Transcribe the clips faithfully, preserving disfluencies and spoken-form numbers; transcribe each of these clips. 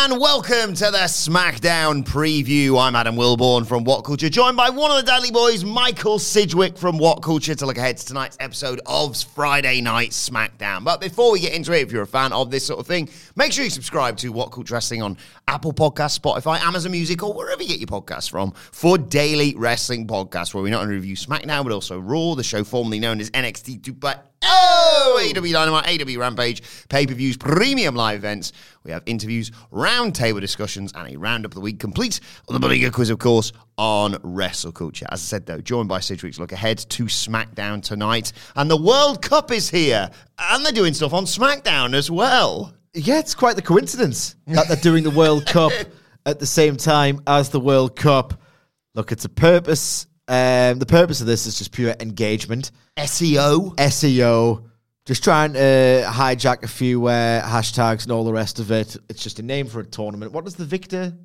And welcome to the SmackDown preview. I'm Adam Wilborn from What Culture, joined by one of the Daily Boys, Michael Sidgwick from What Culture, to look ahead to tonight's episode of Friday Night SmackDown. But before we get into it, if you're a fan of this sort of thing, make sure you subscribe to What Culture Wrestling on Apple Podcasts, Spotify, Amazon Music, or wherever you get your podcasts from for daily wrestling podcasts, where we not only review SmackDown, but also Raw, the show formerly known as N X T two point oh. Oh, A E W Dynamite, A E W Rampage, pay-per-views, premium live events. We have interviews, roundtable discussions, and a roundup of the week complete. The Bodega Quiz, of course, on Wrestle Culture. As I said, though, joined by Sidgwick's look ahead to SmackDown tonight. And the World Cup is here. And they're doing stuff on SmackDown as well. Yeah, it's quite the coincidence that they're doing the World Cup at the same time as the World Cup. Look, it's a purpose. Um, the purpose of this is just pure engagement. S E O. S E O. Just trying to hijack a few uh, hashtags and all the rest of it. It's just a name for a tournament. What does the victor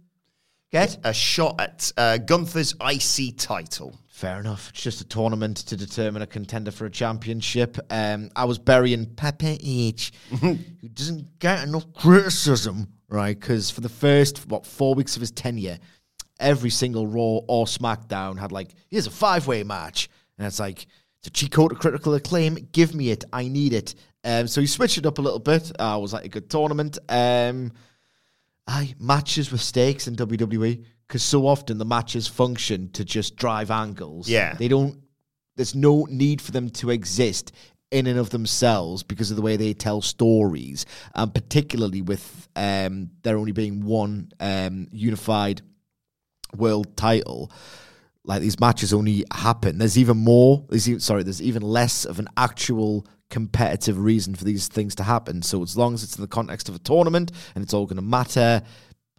get? A shot at uh, Gunther's I C title. Fair enough. It's just a tournament to determine a contender for a championship. Um, I was burying Pepe H, who doesn't get enough criticism, right? Because for the first, what, four weeks of his tenure, every single Raw or SmackDown had like, here's a five-way match. And it's like, it's a cheat code to critical acclaim. Give me it. I need it. Um, so he switched it up a little bit. Uh, it was like a good tournament. Um, aye, matches with stakes in W W E, because so often the matches function to just drive angles. Yeah. They don't, there's no need for them to exist in and of themselves because of the way they tell stories. And um, particularly with um, there only being one um, unified world title, like these matches only happen. There's even more, there's even, sorry, there's even less of an actual competitive reason for these things to happen. So as long as it's in the context of a tournament and it's all going to matter,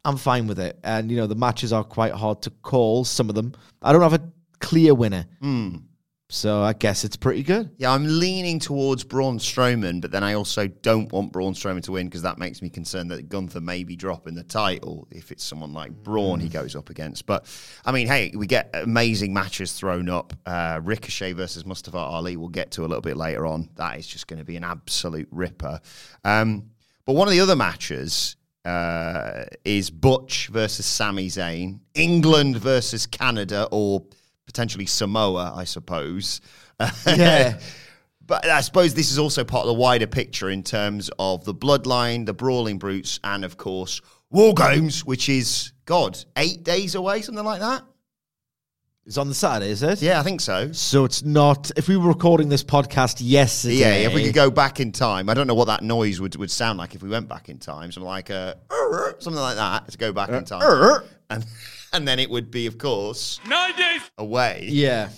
I'm fine with it. And, you know, the matches are quite hard to call, some of them. I don't have a clear winner. Mm. So I guess it's pretty good. Yeah, I'm leaning towards Braun Strowman, but then I also don't want Braun Strowman to win because that makes me concerned that Gunther may be dropping the title if it's someone like Braun mm. he goes up against. But, I mean, hey, we get amazing matches thrown up. Uh, Ricochet versus Mustafa Ali we'll get to a little bit later on. That is just going to be an absolute ripper. Um, but one of the other matches uh, is Butch versus Sami Zayn, England versus Canada, or potentially Samoa, I suppose. Yeah. But I suppose this is also part of the wider picture in terms of the Bloodline, the Brawling Brutes, and, of course, War Games, which is, God, eight days away, something like that? It's on the Saturday, is it? Yeah, I think so. So it's not... If we were recording this podcast yesterday... Yeah, if we could go back in time. I don't know what that noise would, would sound like if we went back in time. Something like a... Something like that, to go back in time. And... And then it would be, of course, nine days away. Yeah.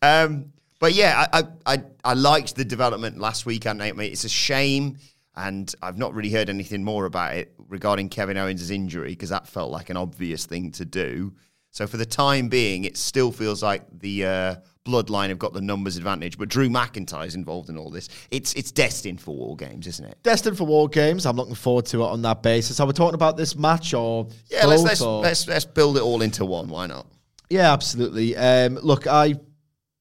um, but yeah, I, I I liked the development last weekend. It's a shame, and I've not really heard anything more about it regarding Kevin Owens' injury because that felt like an obvious thing to do. So for the time being, it still feels like the uh, Bloodline have got the numbers advantage, but Drew McIntyre's involved in all this. It's it's destined for War Games, isn't it? Destined for War Games. I'm looking forward to it on that basis. Are we talking about this match or yeah? Let's let's, or? let's let's build it all into one. Why not? Yeah, absolutely. Um, look, I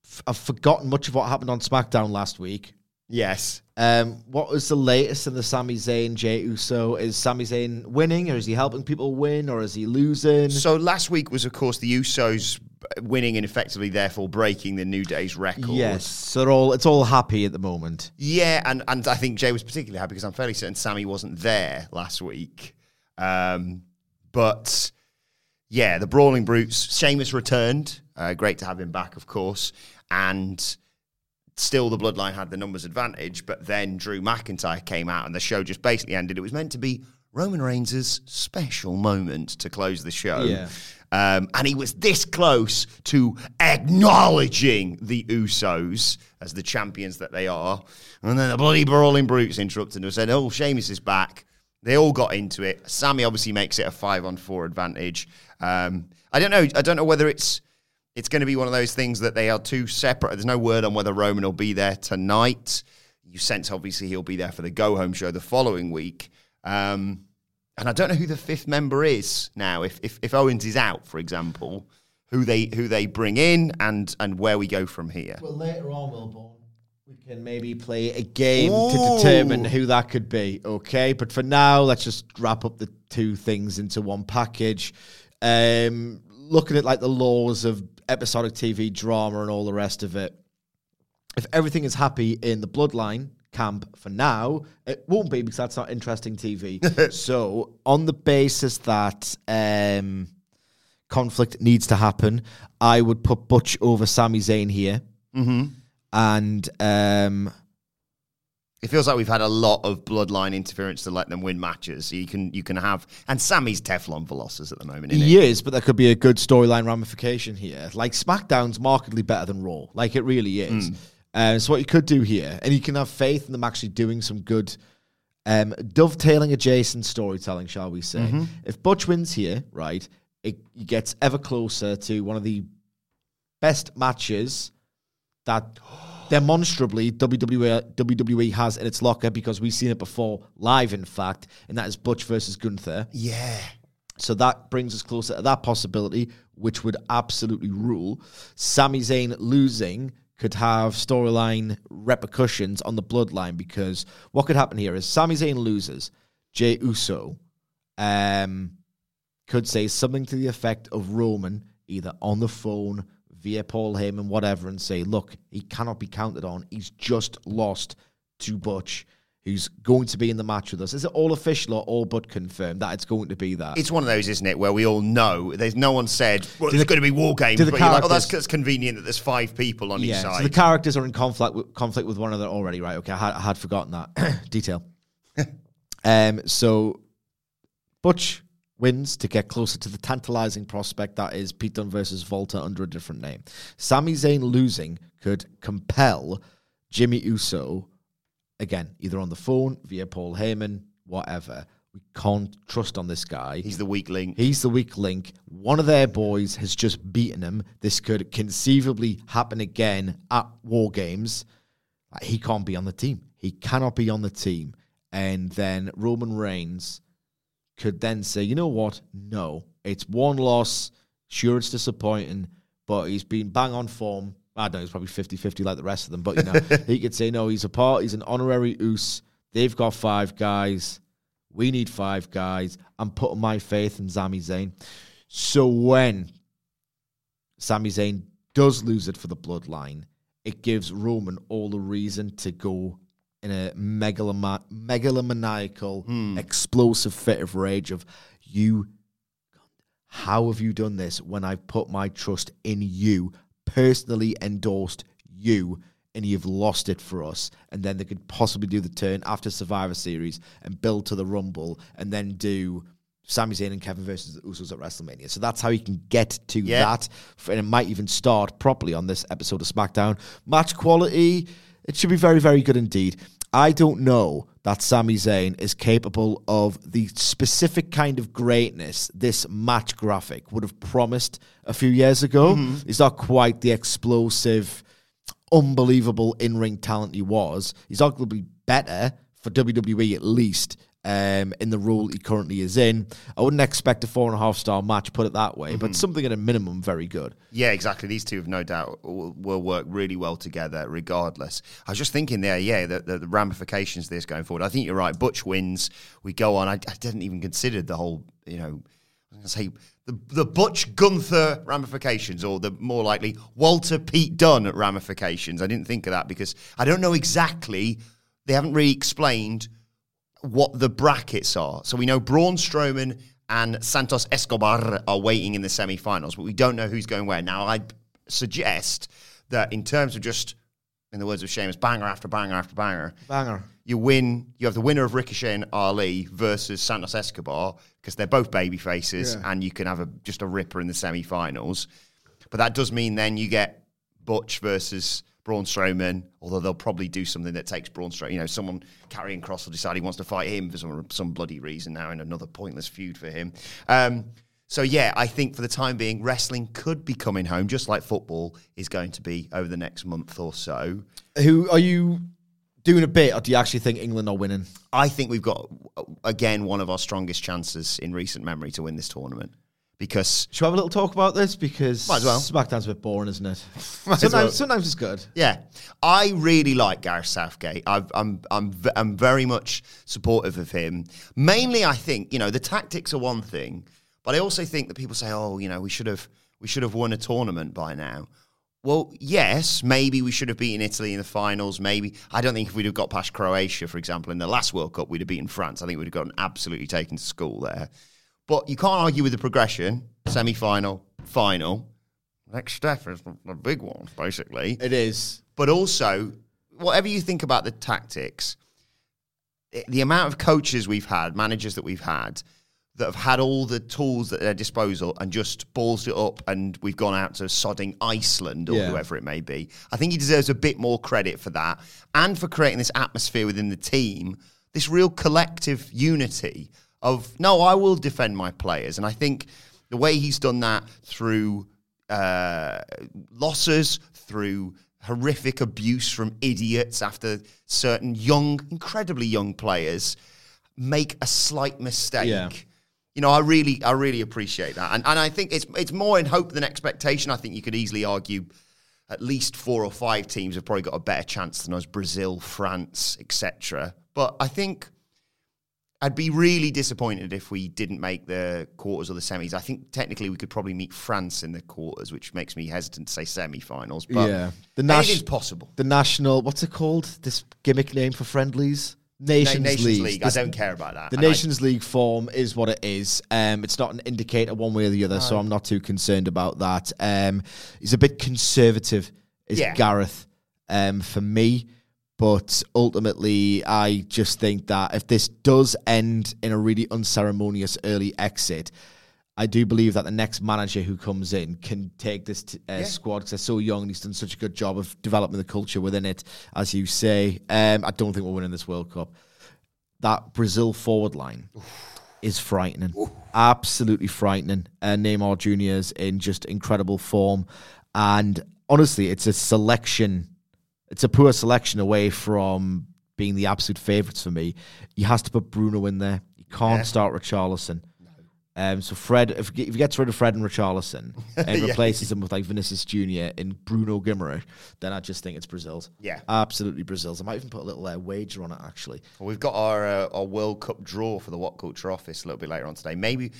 f- I've forgotten much of what happened on SmackDown last week. Yes. Um, what was the latest in the Sami Zayn, Jey Uso? Is Sami Zayn winning, or is he helping people win, or is he losing? So last week was, of course, the Usos winning and effectively, therefore, breaking the New Day's record. Yes, so they're all, it's all happy at the moment. Yeah, and, and I think Jey was particularly happy because I'm fairly certain Sami wasn't there last week. Um, but, yeah, the Brawling Brutes, Sheamus returned. Uh, great to have him back, of course. And still, the Bloodline had the numbers advantage, but then Drew McIntyre came out and the show just basically ended. It was meant to be Roman Reigns' special moment to close the show. Yeah. Um, and he was this close to acknowledging the Usos as the champions that they are. And then the bloody Brawling Brutes interrupted and said, oh, Sheamus is back. They all got into it. Sami obviously makes it a five-on-four advantage. Um, I don't know. I don't know whether it's... It's going to be one of those things that they are two separate. There's no word on whether Roman will be there tonight. You sense, obviously, he'll be there for the go-home show the following week. Um, and I don't know who the fifth member is now. If, if if Owens is out, for example, who they who they bring in and and where we go from here. Well, later on, Wilborn, we can maybe play a game Ooh. to determine who that could be, okay? But for now, let's just wrap up the two things into one package. Um, looking at, like, the laws of episodic T V drama and all the rest of it. If everything is happy in the Bloodline camp for now, it won't be because that's not interesting T V. So on the basis that um, conflict needs to happen, I would put Butch over Sami Zayn here. Mm-hmm. And um, it feels like we've had a lot of Bloodline interference to let them win matches. So you can you can have... And Sami's Teflon Velocers at the moment, isn't he? He is, but there could be a good storyline ramification here. Like, SmackDown's markedly better than Raw. Like, it really is. Mm. Uh, so what you could do here, and you can have faith in them actually doing some good um, dovetailing adjacent storytelling, shall we say. Mm-hmm. If Butch wins here, right, it gets ever closer to one of the best matches that... demonstrably, W W E has in its locker because we've seen it before live, in fact, and that is Butch versus Gunther. Yeah. So that brings us closer to that possibility, which would absolutely rule. Sami Zayn losing could have storyline repercussions on the Bloodline because what could happen here is Sami Zayn loses. Jey Uso um, could say something to the effect of Roman, either on the phone via Paul Heyman, whatever, and say, look, he cannot be counted on. He's just lost to Butch, who's going to be in the match with us. Is it all official or all but confirmed that it's going to be that? It's one of those, isn't it, where we all know. There's no one said, well, there's going to be War Games, but you're like, oh, that's, that's convenient that there's five people on yeah, each side. So the characters are in conflict with, conflict with one another already, right? Okay, I had, I had forgotten that detail. um, So Butch wins to get closer to the tantalizing prospect that is Pete Dunne versus Volta under a different name. Sami Zayn losing could compel Jimmy Uso, again, either on the phone, via Paul Heyman, whatever. We can't trust on this guy. He's the weak link. He's the weak link. One of their boys has just beaten him. This could conceivably happen again at War Games. He can't be on the team. He cannot be on the team. And then Roman Reigns could then say, you know what? No, it's one loss. Sure, it's disappointing, but he's been bang on form. I don't know, he's probably fifty-fifty like the rest of them, but you know, he could say, no, he's a part, he's an honorary Oos. They've got five guys. We need five guys. I'm putting my faith in Sami Zayn. So when Sami Zayn does lose it for the Bloodline, it gives Roman all the reason to go in a megaloma- megalomaniacal, mm. explosive fit of rage of, you, how have you done this when I've put my trust in you, personally endorsed you, and you've lost it for us? And then they could possibly do the turn after Survivor Series and build to the Rumble and then do Sami Zayn and Kevin versus the Usos at WrestleMania. So that's how you can get to yeah. that. And it might even start properly on this episode of SmackDown. Match quality, it should be very, very good indeed. I don't know that Sami Zayn is capable of the specific kind of greatness this match graphic would have promised a few years ago. Mm-hmm. He's not quite the explosive, unbelievable in-ring talent he was. He's arguably better, for W W E at least, um, in the role he currently is in. I wouldn't expect a four-and-a-half-star match, put it that way, mm-hmm. but something at a minimum very good. Yeah, exactly. These two, have no doubt, will, will work really well together regardless. I was just thinking there, yeah, the, the, the ramifications of this going forward. I think you're right. Butch wins. We go on. I, I didn't even consider the whole, you know, I was going to say, the, the Butch Gunther ramifications, or the more likely Walter Pete Dunne ramifications. I didn't think of that because I don't know exactly. They haven't really explained what the brackets are. So we know Braun Strowman and Santos Escobar are waiting in the semi-finals, but we don't know who's going where. Now, I suggest that in terms of just, in the words of Sheamus, banger after banger after banger. Banger. You win, you have the winner of Ricochet and Ali versus Santos Escobar, because they're both babyfaces, yeah. and you can have a, just a ripper in the semi-finals. But that does mean then you get Butch versus Braun Strowman, although they'll probably do something that takes Braun Strowman. You know, someone, Karrion Kross will decide he wants to fight him for some some bloody reason now, and another pointless feud for him. Um, so, yeah, I think for the time being, wrestling could be coming home, just like football is going to be over the next month or so. Who are you doing a bit, or do you actually think England are winning? I think we've got, again, one of our strongest chances in recent memory to win this tournament. Because should we have a little talk about this? Because might as well. SmackDown's a bit boring, isn't it? sometimes, well. sometimes it's good. Yeah, I really like Gareth Southgate. I've, I'm, I'm, I'm very much supportive of him. Mainly, I think you know the tactics are one thing, but I also think that people say, "Oh, you know, we should have, we should have won a tournament by now." Well, yes, maybe we should have beaten Italy in the finals. Maybe. I don't think if we'd have got past Croatia, for example, in the last World Cup, we'd have beaten France. I think we'd have gotten absolutely taken to school there. But you can't argue with the progression, semi-final, final. Next step is the big one, basically. It is. But also, whatever you think about the tactics, the amount of coaches we've had, managers that we've had, that have had all the tools at their disposal and just ballsed it up and we've gone out to sodding Iceland or yeah. whoever it may be. I think he deserves a bit more credit for that and for creating this atmosphere within the team, this real collective unity of, no, I will defend my players. And I think the way he's done that through uh, losses, through horrific abuse from idiots after certain young, incredibly young players make a slight mistake. Yeah. You know, I really I really appreciate that. And and I think it's it's more in hope than expectation. I think you could easily argue at least four or five teams have probably got a better chance than us, Brazil, France, et cetera. But I think I'd be really disappointed if we didn't make the quarters or the semis. I think technically we could probably meet France in the quarters, which makes me hesitant to say semi-finals. But yeah, the nas- it is possible. The national, what's it called? This gimmick name for friendlies? Nations, Na- Nations League. League. This, I don't care about that. The and Nations I, League form is what it is. Um, it's not an indicator one way or the other, no. so I'm not too concerned about that. Um, he's a bit conservative, is yeah. Gareth, um, for me. But ultimately, I just think that if this does end in a really unceremonious early exit, I do believe that the next manager who comes in can take this t- uh, yeah. squad, because they're so young and he's done such a good job of developing the culture within it, as you say. Um, I don't think we're winning this World Cup. That Brazil forward line Oof. is frightening. Oof. Absolutely frightening. Uh, Neymar Junior is in just incredible form. And honestly, it's a selection... It's a poor selection away from being the absolute favourites for me. He has to put Bruno in there. He can't yeah. start Richarlison. No. Um, so Fred, if he gets rid of Fred and Richarlison and yeah. replaces him with like Vinicius Junior and Bruno Guimaraes, then I just think it's Brazil's. Yeah, absolutely Brazil's. I might even put a little uh, wager on it actually. Well, we've got our uh, our World Cup draw for the What Culture office a little bit later on today. Maybe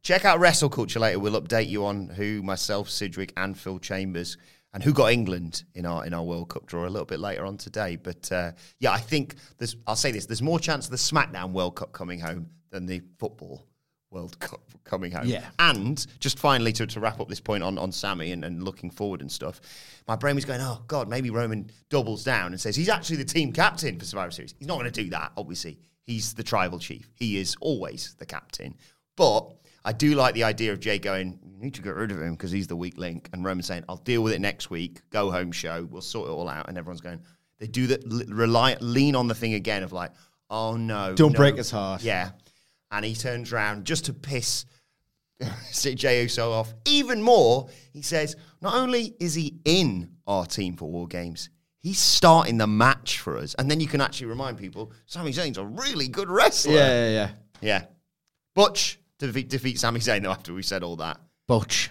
check out Wrestle Culture later. We'll update you on who myself, Sidgwick, and Phil Chambers. And who got England in our in our World Cup draw a little bit later on today. But, uh, yeah, I think, there's. I'll say this, there's more chance of the SmackDown World Cup coming home than the Football World Cup coming home. Yeah. And, just finally, to, to wrap up this point on, on Sami and, and looking forward and stuff, my brain was going, oh, God, maybe Roman doubles down and says, he's actually the team captain for Survivor Series. He's not going to do that, obviously. He's the tribal chief. He is always the captain. But I do like the idea of Jey going, you need to get rid of him because he's the weak link. And Roman saying, I'll deal with it next week. Go home show. We'll sort it all out. And everyone's going, They do that, rely, lean on the thing again of like, oh no. Don't no. break his heart. Yeah. And he turns around just to piss Jey Uso off even more. He says, not only is he in our team for War Games, he's starting the match for us. And then you can actually remind people, Sami Zayn's a really good wrestler. Yeah, yeah, yeah. Yeah. Butch defeat, defeat Sami Zayn, though, after we said all that. Butch.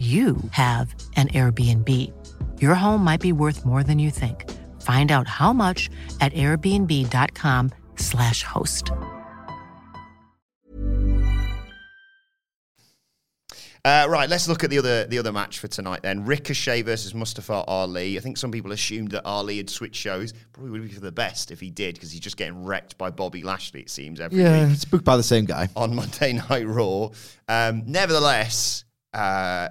you have an Airbnb. Your home might be worth more than you think. Find out how much at airbnb.com slash host. Uh, right, let's look at the other the other match for tonight then. Ricochet versus Mustafa Ali. I think some people assumed that Ali had switched shows. Probably would be for the best if he did, because he's just getting wrecked by Bobby Lashley, it seems, every yeah, week. Yeah, it's booked by the same guy. On Monday Night Raw. Um, nevertheless... Uh,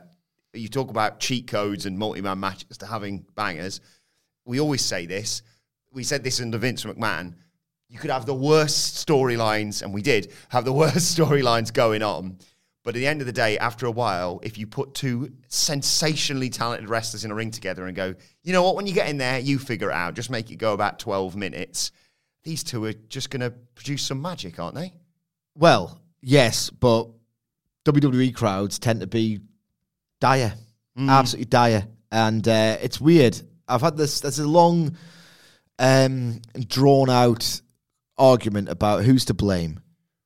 you talk about cheat codes and multi-man matches to having bangers. We always say this. We said this under Vince McMahon. You could have the worst storylines, and we did have the worst storylines going on. But at the end of the day, after a while, if you put two sensationally talented wrestlers in a ring together and go, you know what, when you get in there, you figure it out. Just make it go about twelve minutes. These two are just going to produce some magic, aren't they? Well, yes, but W W E crowds tend to be dire, mm. absolutely dire, and uh, it's weird. I've had this, there's a long, um, drawn-out argument about who's to blame,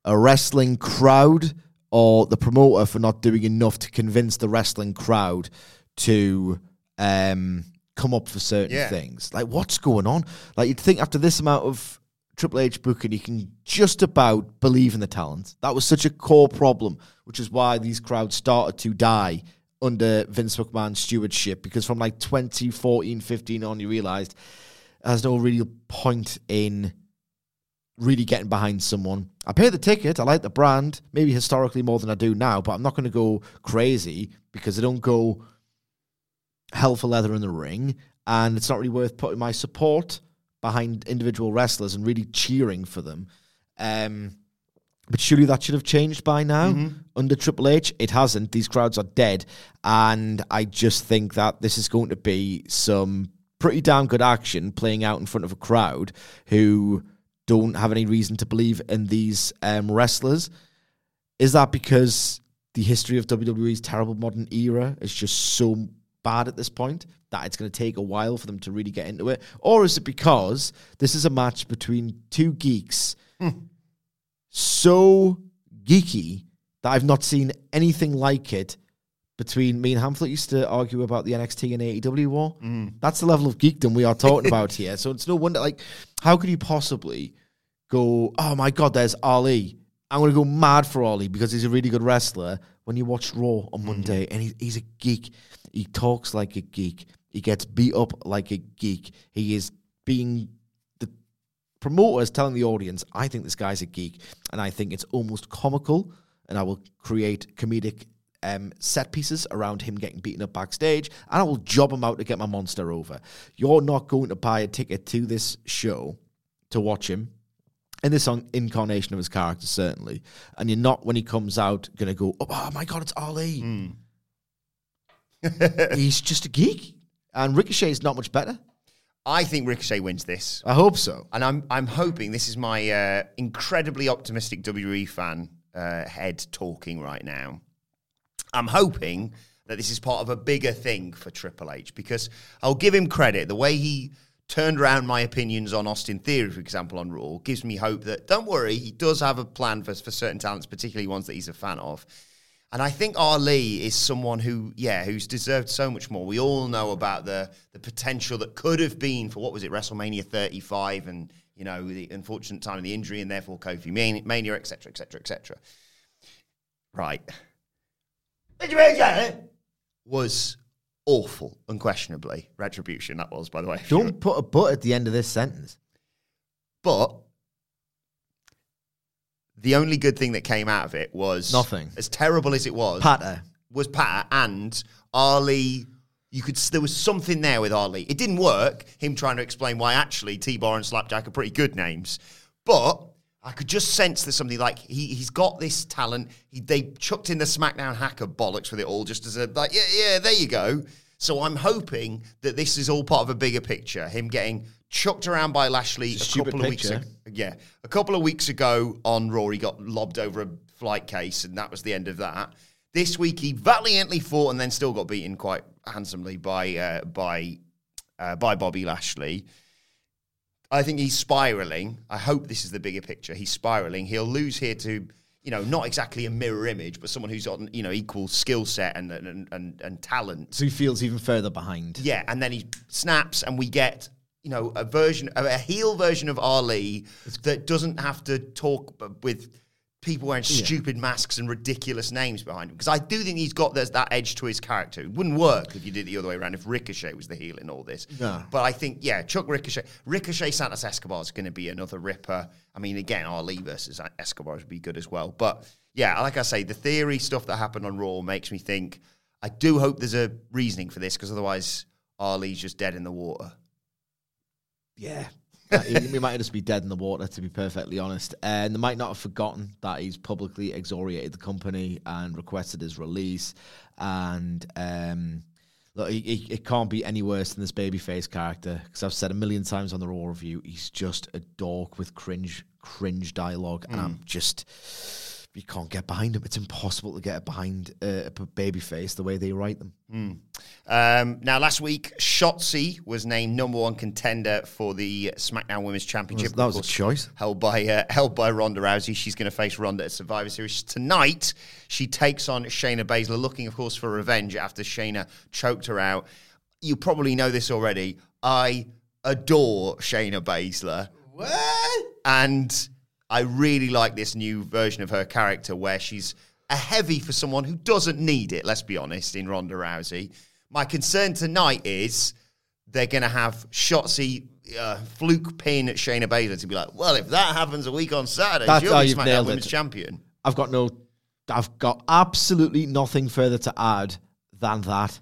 a wrestling crowd or the promoter for not doing enough to convince the wrestling crowd to um, come up for certain yeah. things. Like, what's going on? Like, you'd think after this amount of Triple H booking, you can just about believe in the talent. That was such a core problem, which is why these crowds started to die under Vince McMahon's stewardship, because from like twenty fourteen, fifteen on, you realised there's no real point in really getting behind someone. I pay the ticket, I like the brand, maybe historically more than I do now, but I'm not going to go crazy because I don't go hell for leather in the ring, and it's not really worth putting my support behind individual wrestlers and really cheering for them. Um, but surely that should have changed by now. Mm-hmm. Under Triple H, it hasn't. These crowds are dead. And I just think that this is going to be some pretty damn good action playing out in front of a crowd who don't have any reason to believe in these um, wrestlers. Is that because the history of W W E's terrible modern era is just so bad at this point that it's going to take a while for them to really get into it? Or is it because this is a match between two geeks mm. so geeky that I've not seen anything like it between me and Hamlet? Used to argue about the N X T and A E W war. Mm. That's the level of geekdom we are talking about here. So it's no wonder, like, how could you possibly go, oh my God, there's Ali. I'm going to go mad for Ali because he's a really good wrestler. When you watch Raw on Monday mm. and he, he's a geek, he talks like a geek, he gets beat up like a geek, he is being the promoters telling the audience, I think this guy's a geek, and I think it's almost comical, and I will create comedic um, set pieces around him getting beaten up backstage, and I will job him out to get my monster over. You're not going to buy a ticket to this show to watch him, in this incarnation of his character, certainly. And you're not, when he comes out, going to go, oh my God, it's Ali. Mm. He's just a geek. And Ricochet is not much better. I think Ricochet wins this. I hope so. And I'm I'm hoping, this is my uh, incredibly optimistic W W E fan uh, head talking right now. I'm hoping that this is part of a bigger thing for Triple H, because I'll give him credit. The way he turned around my opinions on Austin Theory, for example, on Raw, gives me hope that, don't worry, he does have a plan for, for certain talents, particularly ones that he's a fan of. And I think Ali is someone who, yeah, who's deserved so much more. We all know about the the potential that could have been for, what was it, WrestleMania thirty-five, and, you know, the unfortunate time of the injury, and therefore Kofi Mania, et cetera, et cetera, et cetera. Right. Was awful, unquestionably. Retribution, that was, by the way. Don't put a but at the end of this sentence. But the only good thing that came out of it was... nothing. As terrible as it was... patter. Was patter, and Ali... You could. There was something there with Ali. It didn't work, him trying to explain why actually T-Bar and Slapjack are pretty good names. But I could just sense there's something like, he, he's got this talent. He, they chucked in the SmackDown hacker bollocks with it all, just as a, like, yeah, yeah, there you go. So I'm hoping that this is all part of a bigger picture. Him getting... chucked around by Lashley a couple of picture. weeks ago. Yeah. A couple of weeks ago on Raw, he got lobbed over a flight case, and that was the end of that. This week, he valiantly fought and then still got beaten quite handsomely by uh, by uh, by Bobby Lashley. I think he's spiraling. I hope this is the bigger picture. He's spiraling. He'll lose here to, you know, not exactly a mirror image, but someone who's on, you know, equal skill set and and, and and talent. So he feels even further behind. Yeah, and then he snaps, and we get... you know, a version, a heel version of Ali that doesn't have to talk with people wearing yeah. stupid masks and ridiculous names behind him. Because I do think he's got there's that edge to his character. It wouldn't work if you did it the other way around, if Ricochet was the heel in all this. No. But I think, yeah, Chuck Ricochet. Ricochet Santos Escobar is going to be another ripper. I mean, again, Ali versus Escobar would be good as well. But, yeah, like I say, the theory stuff that happened on Raw makes me think, I do hope there's a reasoning for this, because otherwise Ali's just dead in the water. Yeah, we might just be dead in the water, to be perfectly honest. And they might not have forgotten that he's publicly exoriated the company and requested his release. And um, look, it, it can't be any worse than this babyface character, because I've said a million times on the Raw review, he's just a dork with cringe, cringe dialogue, mm. and I'm just... you can't get behind them. It's impossible to get behind uh, a babyface the way they write them. Mm. Um, now, last week, Shotzi was named number one contender for the SmackDown Women's Championship. That was, that was a choice. Held by, uh, held by Ronda Rousey. She's going to face Ronda at Survivor Series. Tonight, she takes on Shayna Baszler, looking, of course, for revenge after Shayna choked her out. You probably know this already. I adore Shayna Baszler. What? And... I really like this new version of her character, where she's a heavy for someone who doesn't need it, let's be honest, in Ronda Rousey. My concern tonight is they're going to have Shotzi uh, fluke pin at Shayna Baszler to be like, well, if that happens a week on Saturday, that's you'll be SmackDown Women's Champion. I've got no, I've got absolutely nothing further to add than that.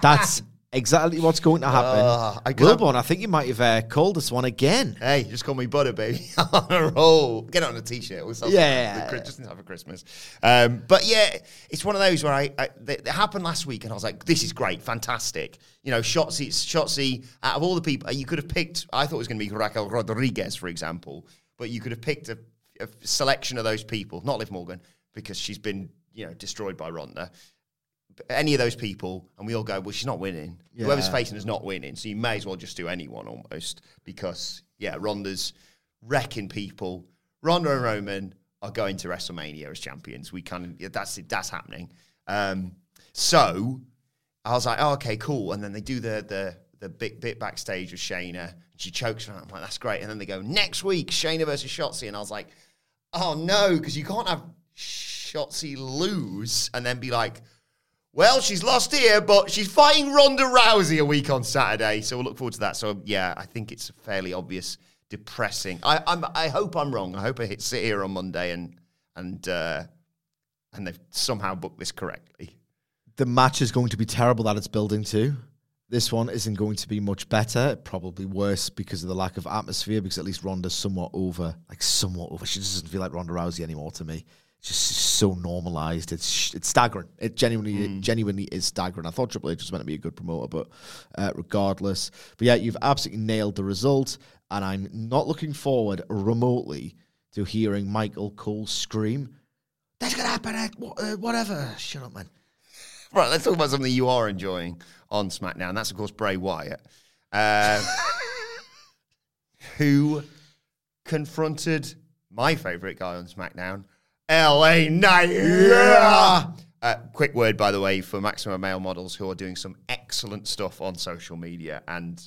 That's exactly what's going to happen. Uh, I Wilborn, I think you might have uh, called this one again. Hey, just call me butter, baby. On a roll. Get it on a T-shirt. We'll sell yeah. It. Just have a Christmas. Um, but yeah, it's one of those where I, I it happened last week, and I was like, this is great, fantastic. You know, Shotzi, Shotzi, out of all the people, you could have picked, I thought it was going to be Raquel Rodriguez, for example, but you could have picked a, a selection of those people, not Liv Morgan, because she's been, you know, destroyed by Ronda. Any of those people, and we all go, well, she's not winning. Yeah. Whoever's facing is not winning, so you may as well just do anyone almost, because, yeah, Ronda's wrecking people. Ronda and Roman are going to WrestleMania as champions. We kind of, that's that's happening. Um, so I was like, oh, okay, cool. And then they do the the the bit, bit backstage with Shayna, and she chokes her out. I'm like, that's great. And then they go, next week, Shayna versus Shotzi. And I was like, oh, no, because you can't have Shotzi lose and then be like, well, she's lost here, but she's fighting Ronda Rousey a week on Saturday, so we'll look forward to that. So, yeah, I think it's a fairly obvious depressing. I I'm, I hope I'm wrong. I hope I hit sit here on Monday and and uh, and they've somehow booked this correctly. The match is going to be terrible that it's building to. This one isn't going to be much better, probably worse because of the lack of atmosphere, because at least Ronda's somewhat over. Like, somewhat over. She just doesn't feel like Ronda Rousey anymore to me. Just so normalised. It's it's staggering. It genuinely mm. it genuinely is staggering. I thought Triple H was meant to be a good promoter, but uh, regardless. But yeah, you've absolutely nailed the result, and I'm not looking forward remotely to hearing Michael Cole scream, "That's going to happen, uh, whatever." Shut up, man. Right, let's talk about something you are enjoying on SmackDown. And that's, of course, Bray Wyatt, uh, who confronted my favourite guy on SmackDown, L A Knight. Yeah. Uh, quick word, by the way, for Maximum Male Models, who are doing some excellent stuff on social media. And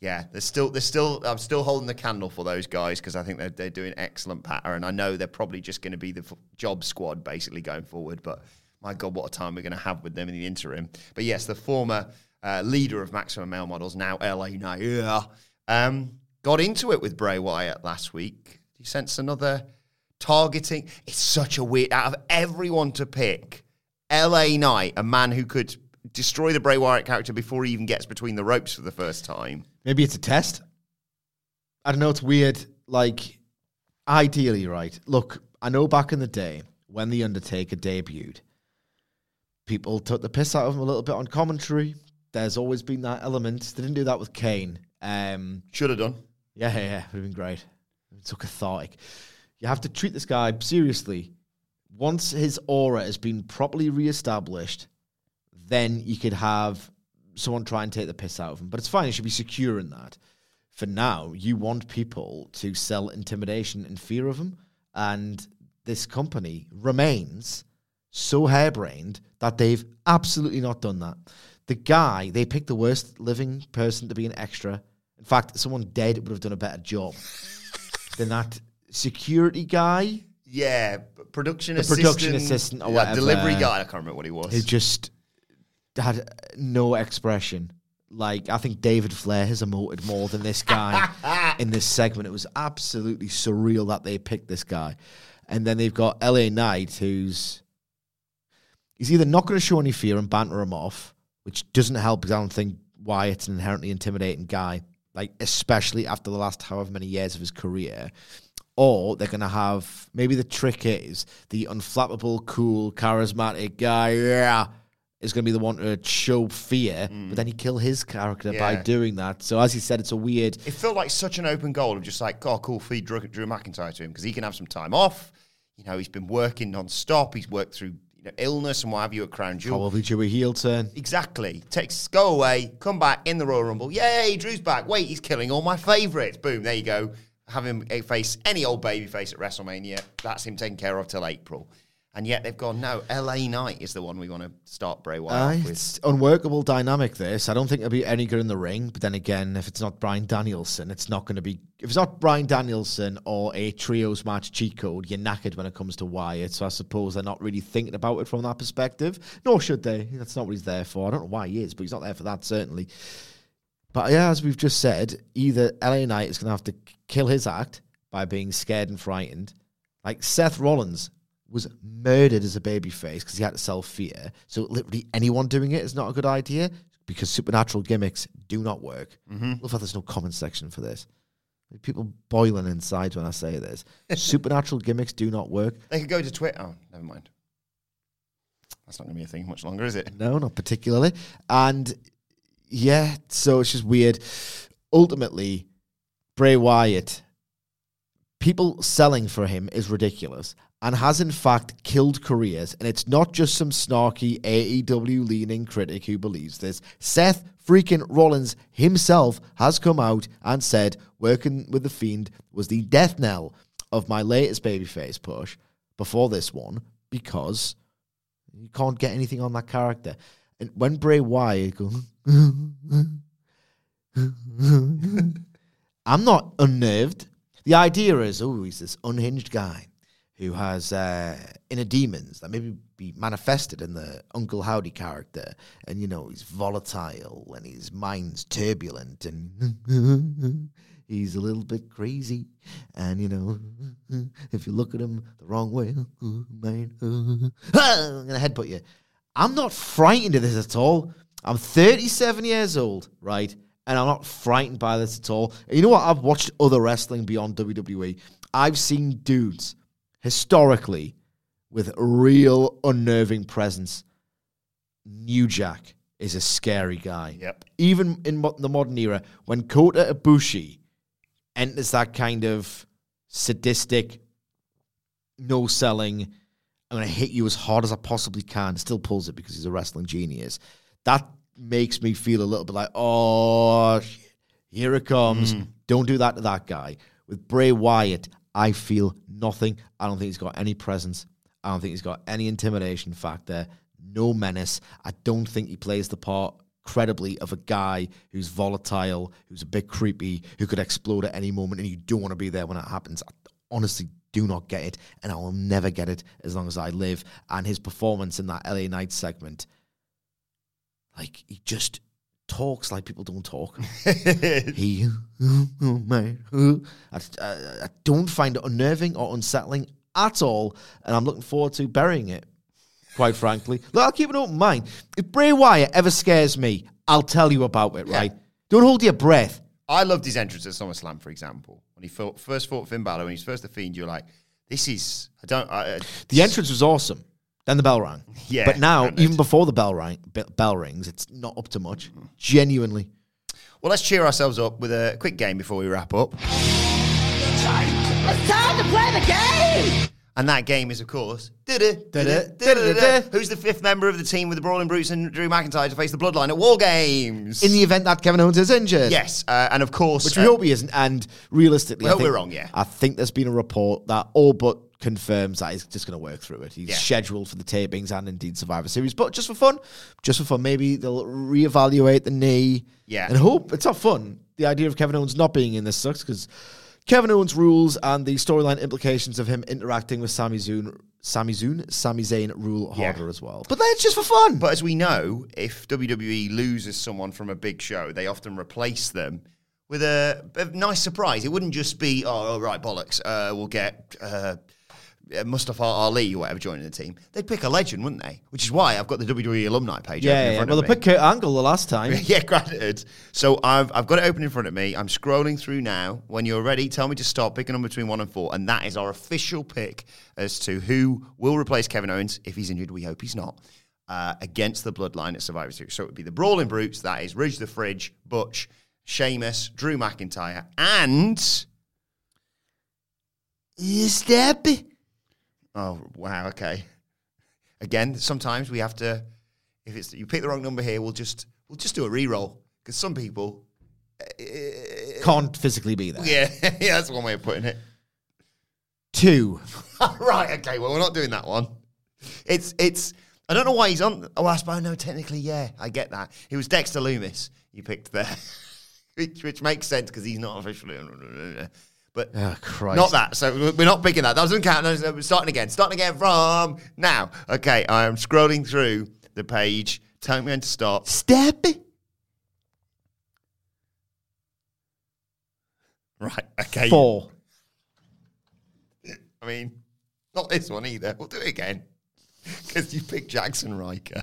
yeah, there's still, there's still, I'm still holding the candle for those guys because I think they're they're doing excellent patter. And I know they're probably just going to be the f- job squad basically going forward. But my God, what a time we're going to have with them in the interim. But yes, the former uh, leader of Maximum Male Models, now L A Knight, yeah, um, got into it with Bray Wyatt last week. He sensed another. Targeting, it's such a weird, out of everyone to pick, L A Knight, a man who could destroy the Bray Wyatt character before he even gets between the ropes for the first time. Maybe it's a test. I don't know, it's weird. Like, ideally, right? Look, I know back in the day, when The Undertaker debuted, people took the piss out of him a little bit on commentary. There's always been that element. They didn't do that with Kane. Um, Should have done. Yeah, yeah, yeah. It would have been great. It's so cathartic. You have to treat this guy seriously. Once his aura has been properly reestablished, then you could have someone try and take the piss out of him. But it's fine. You should be secure in that. For now, you want people to sell intimidation and fear of him. And this company remains so harebrained that they've absolutely not done that. The guy, they picked the worst living person to be an extra. In fact, someone dead would have done a better job than that. Security guy? Yeah, production the assistant. Production assistant or yeah, whatever. Delivery guy, I can't remember what he was. He just had no expression. Like, I think David Flair has emoted more than this guy in this segment. It was absolutely surreal that they picked this guy. And then they've got L A Knight, who's... He's either not going to show any fear and banter him off, which doesn't help because I don't think Wyatt's an inherently intimidating guy, like, especially after the last however many years of his career... Or they're going to have, maybe the trick is, the unflappable, cool, charismatic guy yeah, is going to be the one to show fear, mm. but then he kill his character yeah. by doing that. So as he said, it's a weird... It felt like such an open goal of just like, oh, cool, feed Drew, Drew McIntyre to him, because he can have some time off. You know, he's been working non-stop. He's worked through you know, illness and what have you at Crown Jewel. Probably do a heel turn. Exactly. Takes, go away, come back in the Royal Rumble. Yay, Drew's back. Wait, he's killing all my favourites. Boom, there you go. Have him face any old baby face at WrestleMania. That's him taken care of till April. And yet they've gone, no, L A Knight is the one we want to start Bray Wyatt uh, with. It's unworkable dynamic, this. I don't think it'll be any good in the ring. But then again, if it's not Bryan Danielson, it's not going to be... If it's not Bryan Danielson or a trios match cheat code, you're knackered when it comes to Wyatt. So I suppose they're not really thinking about it from that perspective. Nor should they. That's not what he's there for. I don't know why he is, but he's not there for that, certainly. But yeah, as we've just said, either L A Knight is going to have to kill his act by being scared and frightened. Like, Seth Rollins was murdered as a babyface because he had to sell fear. So literally anyone doing it is not a good idea because supernatural gimmicks do not work. Mm-hmm. Love how there's no comment section for this. People boiling inside when I say this. Supernatural gimmicks do not work. They could go to Twitter. Oh, never mind. That's not going to be a thing much longer, is it? No, not particularly. And... Yeah, so it's just weird. Ultimately, Bray Wyatt, people selling for him is ridiculous and has in fact killed careers. And it's not just some snarky A E W leaning critic who believes this. Seth freaking Rollins himself has come out and said, working with The Fiend was the death knell of my latest babyface push before this one because you can't get anything on that character. And when Bray Wyatt goes, I'm not unnerved. The idea is, oh, he's this unhinged guy who has uh, inner demons that maybe be manifested in the Uncle Howdy character. And, you know, he's volatile and his mind's turbulent and he's a little bit crazy. And, you know, if you look at him the wrong way, man, I'm going to headbutt you. I'm not frightened of this at all. I'm thirty-seven years old, right? And I'm not frightened by this at all. And you know what? I've watched other wrestling beyond W W E. I've seen dudes historically with real unnerving presence. New Jack is a scary guy. Yep. Even in mo- the modern era, when Kota Ibushi enters that kind of sadistic, no selling, I'm going to hit you as hard as I possibly can, still pulls it because he's a wrestling genius. That makes me feel a little bit like, oh, shit, here it comes. Mm. Don't do that to that guy. With Bray Wyatt, I feel nothing. I don't think he's got any presence. I don't think he's got any intimidation factor. No menace. I don't think he plays the part credibly of a guy who's volatile, who's a bit creepy, who could explode at any moment, and you don't want to be there when it happens. I honestly do not get it, and I will never get it as long as I live. And his performance in that L A Knight segment, like, he just talks like people don't talk. he, oh, oh, my, oh. I, I, I don't find it unnerving or unsettling at all, and I'm looking forward to burying it. Quite frankly. Look, I'll keep an open mind. If Bray Wyatt ever scares me, I'll tell you about it, yeah. Right? Don't hold your breath. I loved his entrance at SummerSlam, for example. When he fought, first fought Finn Balor, when he was first the Fiend, you're like, this is... I don't... I, uh, the entrance was awesome. Then the bell rang. Yeah. But now, even before the bell, rang, bell rings, it's not up to much. Mm-hmm. Genuinely. Well, let's cheer ourselves up with a quick game before we wrap up. It's time, it's time to play the game! And that game is, of course, who's the fifth member of the team with the Brawling Brutes and Drew McIntyre to face the Bloodline at War Games? In the event that Kevin Owens is injured. Yes, uh, and of course... Which we uh, hope he isn't, and realistically... We hope I think, we're wrong, yeah. I think there's been a report that all but confirms that he's just going to work through it. He's yeah. scheduled for the tapings and indeed Survivor Series, but just for fun, just for fun, maybe they'll reevaluate the knee yeah. and hope. It's not fun. The idea of Kevin Owens not being in this sucks, because... Kevin Owens rules and the storyline implications of him interacting with Sami Zayn, Sami Zayn, Sami Zayn rule harder yeah. as well. But that's just for fun. But as we know, if W W E loses someone from a big show, they often replace them with a, a nice surprise. It wouldn't just be, oh, oh right, bollocks, uh, we'll get uh, Mustafa Ali or whatever joining the team. They'd pick a legend, wouldn't they? Which is why I've got the W W E alumni page yeah, open in yeah. front well, of me. Well, they picked Kurt Angle the last time. yeah, granted. So I've I've got it open in front of me. I'm scrolling through now. When you're ready, tell me to stop. Pick a number between one and four. And that is our official pick as to who will replace Kevin Owens. If he's injured, we hope he's not. Uh, against the Bloodline at Survivor Series. So it would be the Brawling Brutes. That is Ridge the Fridge, Butch, Sheamus, Drew McIntyre, and... Is that... Be- Oh, wow, okay. Again, sometimes we have to, if it's you pick the wrong number here, we'll just we'll just do a re-roll, because some people... Uh, Can't physically be there. Yeah, yeah, that's one way of putting it. Two. Right, okay, well, we're not doing that one. It's, it's. I don't know why he's on... Oh, I suppose, no, technically, yeah, I get that. It was Dexter Loomis you picked there, which, which makes sense, because he's not officially... But oh, not that. So we're not picking that. That doesn't count. No, we're starting again. Starting again from now. Okay, I'm scrolling through the page. Tell me when to stop. Step. Right, okay. Four. I mean, not this one either. We'll do it again. Because you picked Jackson Riker.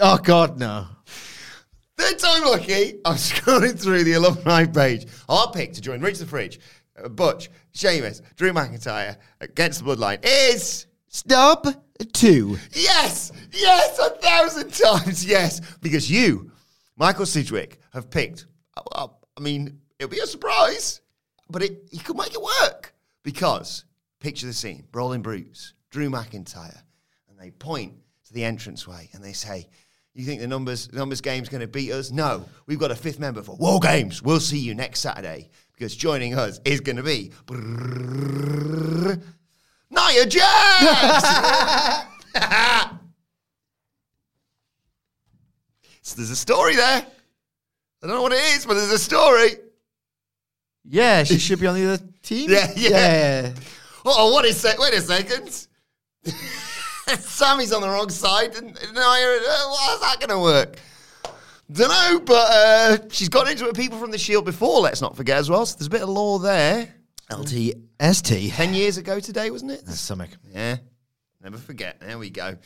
Oh, God, no. Third time lucky. I'm scrolling through the alumni page. Our pick to join Rich the Fridge, Butch, Sheamus, Drew McIntyre against the Bloodline is... Stop two. Yes! Yes! A thousand times yes! Because you, Michael Sidgwick, have picked... I, I, I mean, it'll be a surprise, but it, you could make it work. Because, picture the scene, Brawling Brutes, Drew McIntyre, and they point to the entranceway and they say... You think the numbers numbers game's going to beat us? No. We've got a fifth member for War Games. We'll see you next Saturday, because joining us is going to be... Nia Jax! So there's a story there. I don't know what it is, but there's a story. Yeah, she should be on the other team. Yeah, yeah. yeah. Oh, what is that? Wait a second. Sammy's on the wrong side. Didn't, didn't I hear it? How's that going to work? Don't know, but uh, she's got into it with people from the Shield before, let's not forget as well. So there's a bit of lore there. L T S T. Ten years ago today, wasn't it? That's something. Yeah. Never forget. There we go.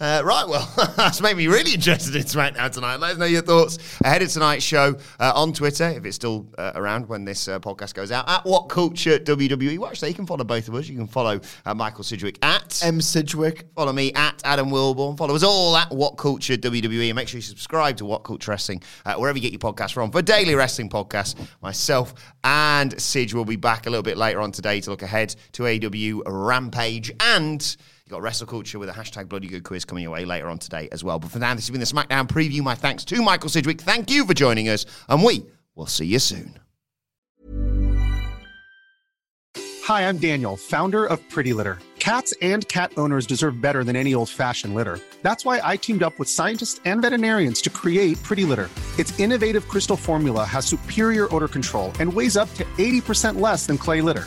Uh, right, well, that's made me really interested in SmackDown tonight. Let us know your thoughts ahead of tonight's show uh, on Twitter, if it's still uh, around when this uh, podcast goes out, at What Culture W W E. Well, actually, you can follow both of us. You can follow uh, Michael Sidgwick at M Sidgwick. Follow me at Adam Wilborn. Follow us all at What Culture W W E. And make sure you subscribe to What Culture Wrestling, uh, wherever you get your podcasts from. For daily wrestling podcasts, myself and Sidge will be back a little bit later on today to look ahead to A E W Rampage and... You've got Wrestle Culture with a hashtag bloody good quiz coming your way later on today as well. But for now, this has been the SmackDown preview. My thanks to Michael Sidgwick. Thank you for joining us, and we will see you soon. Hi, I'm Daniel, founder of Pretty Litter. Cats and cat owners deserve better than any old-fashioned litter. That's why I teamed up with scientists and veterinarians to create Pretty Litter. Its innovative crystal formula has superior odor control and weighs up to eighty percent less than clay litter.